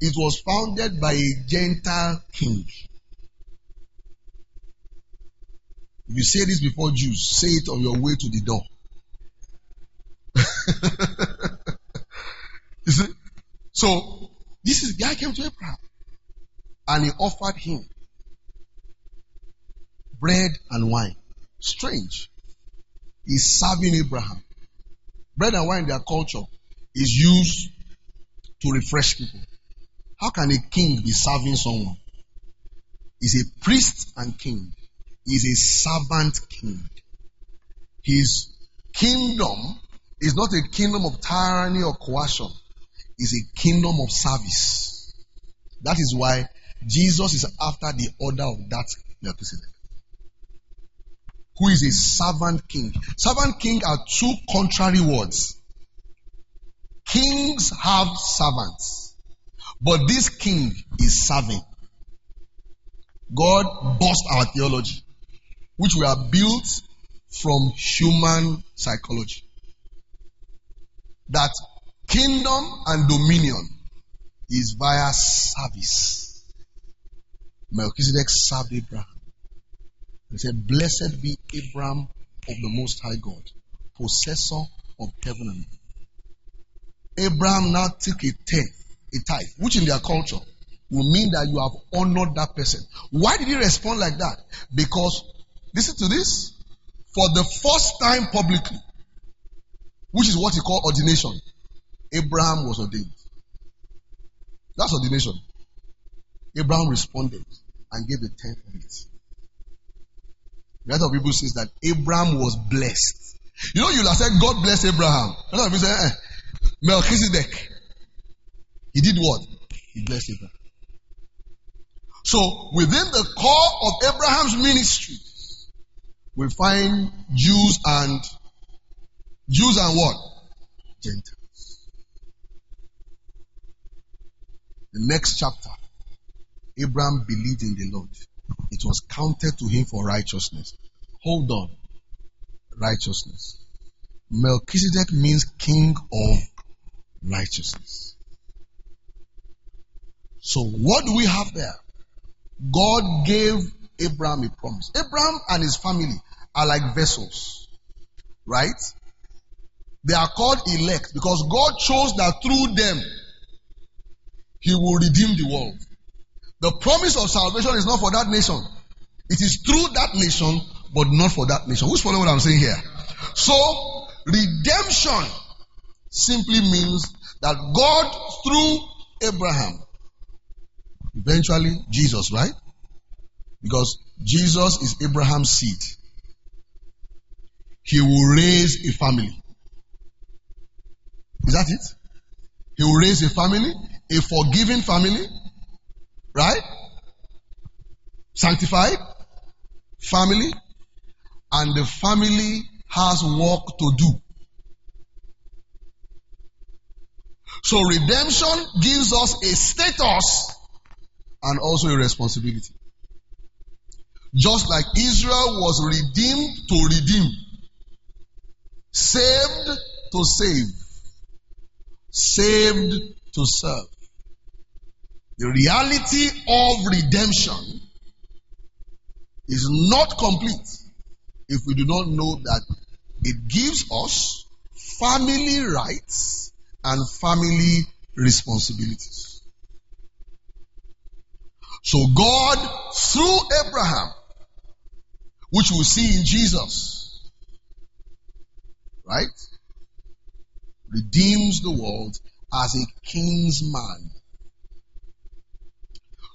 it was founded by a Gentile king. If you say this before Jews, say it on your way to the door. You see? So, this is the guy came to Abraham. And he offered him bread and wine. Strange. He's serving Abraham. Bread and wine in their culture is used to refresh people. How can a king be serving someone? He's a priest and king. He's a servant king. His kingdom is not a kingdom of tyranny or coercion. It's a kingdom of service. That is why Jesus is after the order of that Melchizedek, who is a servant king. Servant king are two contrary words. Kings have servants, but this king is serving. God burst our theology, which we are built from human psychology. That kingdom and dominion is via service. Melchizedek served Abraham. He said, blessed be Abraham of the Most High God, possessor of heaven and earth. Abraham now took a tithe, which in their culture will mean that you have honored that person. Why did he respond like that? Because, listen to this, for the first time publicly, which is what he called ordination, Abraham was ordained. That's ordination. Abraham responded and gave a tenth of it. The other people says that Abraham was blessed. You know, you'll have said God bless Abraham. The other people say, Melchizedek. He did what? He blessed Abraham. So within the core of Abraham's ministry, we find Jews and what? Gentiles. The next chapter, Abraham believed in the Lord. It was counted to him for righteousness. Hold on. Righteousness. Melchizedek means king of righteousness. So what do we have there? God gave Abraham a promise. Abraham and his family are like vessels. Right? They are called elect because God chose that through them he will redeem the world. The promise of salvation is not for that nation. It is through that nation, but not for that nation. Who's following what I'm saying here? So, redemption simply means that God, through Abraham, eventually Jesus, right? Because Jesus is Abraham's seed. He will raise a family. Is that it? He will raise a family, a forgiving family, right? Sanctified family, and the family has work to do. So redemption gives us a status and also a responsibility. Just like Israel was redeemed to redeem, saved to save, saved to serve. The reality of redemption is not complete if we do not know that it gives us family rights and family responsibilities. So God, through Abraham, which we see in Jesus, right, redeems the world as a kinsman.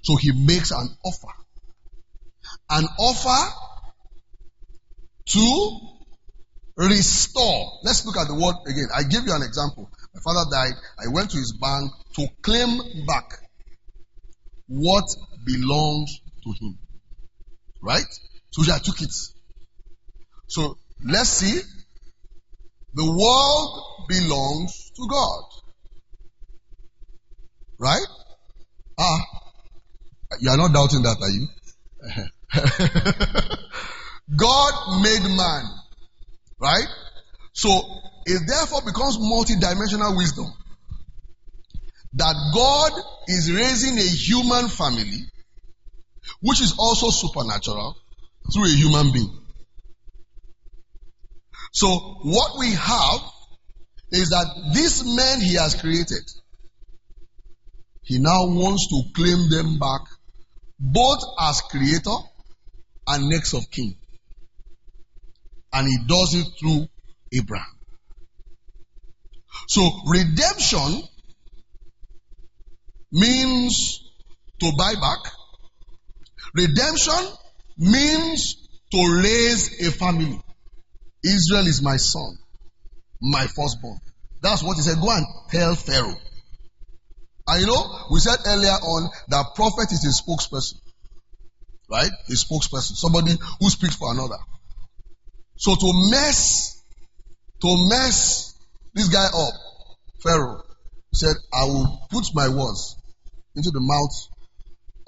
So he makes an offer. An offer to restore. Let's look at the word again. I give you an example. My father died. I went to his bank to claim back what belongs to him. Right? So I took it. So let's see. The world belongs to God. Right? You are not doubting that, are you? God made man, right? So it therefore becomes multidimensional wisdom that God is raising a human family, which is also supernatural, through a human being. So what we have is that this man he has created, he now wants to claim them back, both as creator and next of kin. And he does it through Abraham. So redemption means to buy back. Redemption means to raise a family. Israel is my son, my firstborn. That's what he said. Go and tell Pharaoh. And you know, we said earlier on that prophet is a spokesperson. Right? A spokesperson. Somebody who speaks for another. So to mess this guy up, Pharaoh said, I will put my words into the mouth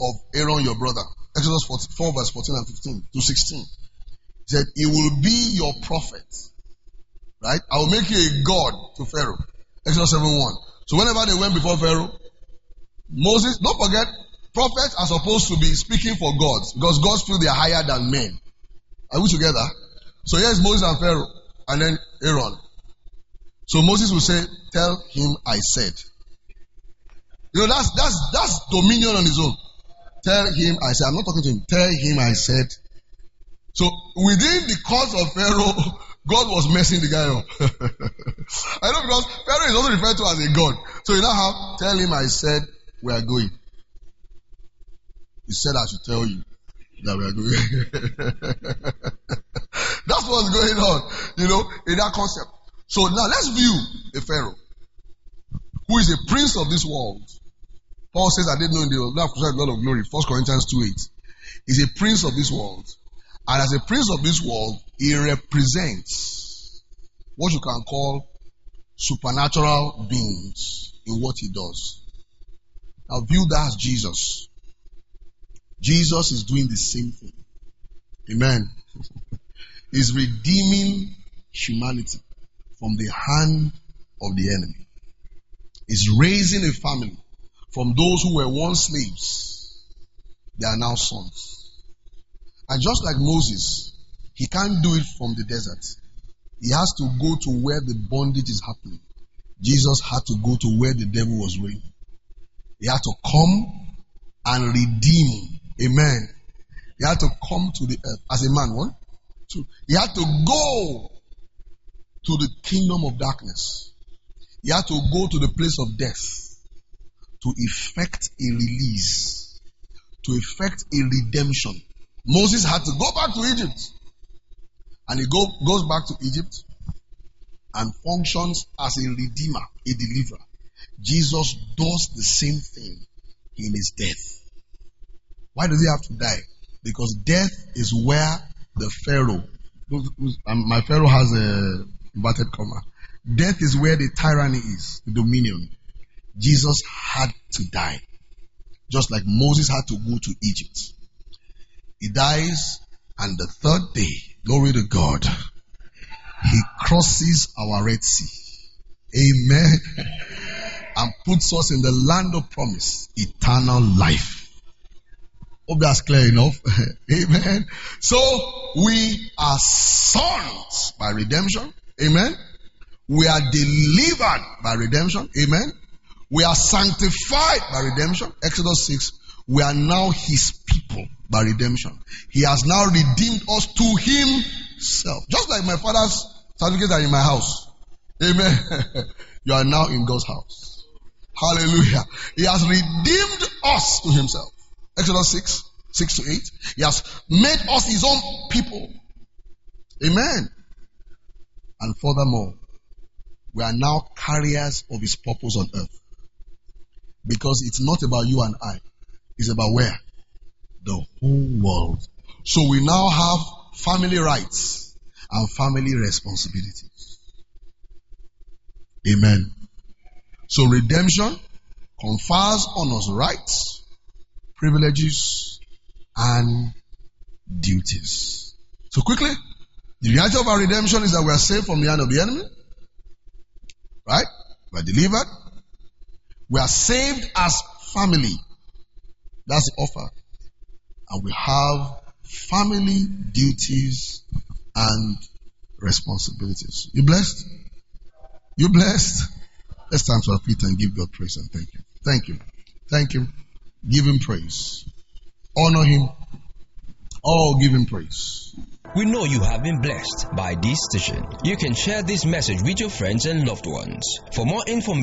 of Aaron your brother. Exodus 4 verse 14 and 15 to 16. He said, he will be your prophet. Right? I will make you a god to Pharaoh. Exodus 7:1. So whenever they went before Pharaoh, Moses, don't forget, prophets are supposed to be speaking for gods because gods feel they are higher than men. Are we together? So here's Moses and Pharaoh and then Aaron. So Moses will say, tell him I said. You know, that's dominion on his own. Tell him I said. I'm not talking to him. Tell him I said. So within the courts of Pharaoh, God was messing the guy up. I know because Pharaoh is also referred to as a god. So you know how? Tell him I said we are going. He said I should tell you that we are going. That's what's going on, you know, in that concept. So now let's view a Pharaoh who is a prince of this world, Paul says, I didn't know they will not possess the Lord of glory. 1 Corinthians 2:8. He's a prince of this world. And as a prince of this world, he represents what you can call supernatural beings in what he does. Now view that as Jesus. Jesus is doing the same thing. Amen. He's redeeming humanity from the hand of the enemy. He's raising a family from those who were once slaves. They are now sons. And just like Moses, he can't do it from the desert. He has to go to where the bondage is happening. Jesus had to go to where the devil was reigning. He had to come and redeem. Amen. He had to come to the earth as a man. One, two. He had to go to the kingdom of darkness. He had to go to the place of death to effect a release, to effect a redemption. Moses had to go back to Egypt. And he goes back to Egypt and functions as a redeemer, a deliverer. Jesus does the same thing in his death. Why does he have to die? Because death is where the Pharaoh, my Pharaoh has a inverted comma. Death is where the tyranny is, the dominion. Jesus had to die. Just like Moses had to go to Egypt. He dies, and the third day, glory to God, he crosses our Red Sea. Amen. And puts us in the land of promise, eternal life. Hope that's clear enough. Amen. So, we are sons by redemption. Amen. We are delivered by redemption. Amen. We are sanctified by redemption. Exodus 6. We are now his people by redemption. He has now redeemed us to himself. Just like my father's certificates are in my house. Amen. You are now in God's house. Hallelujah. He has redeemed us to himself. Exodus 6, 6 to 8. He has made us his own people. Amen. And furthermore, we are now carriers of his purpose on earth. Because it's not about you and I. It's about where? The whole world. So we now have family rights and family responsibilities. Amen. So redemption confers on us rights, privileges, and duties. So quickly, the reality of our redemption is that we are saved from the hand of the enemy. Right? We are delivered. We are saved as family. That's the offer. And we have family duties and responsibilities. You blessed? You blessed? Let's stand to our feet and give God praise and thank you. Thank you. Thank you. Give him praise. Honor him. Oh, give him praise. We know you have been blessed by this teaching. You can share this message with your friends and loved ones. For more information,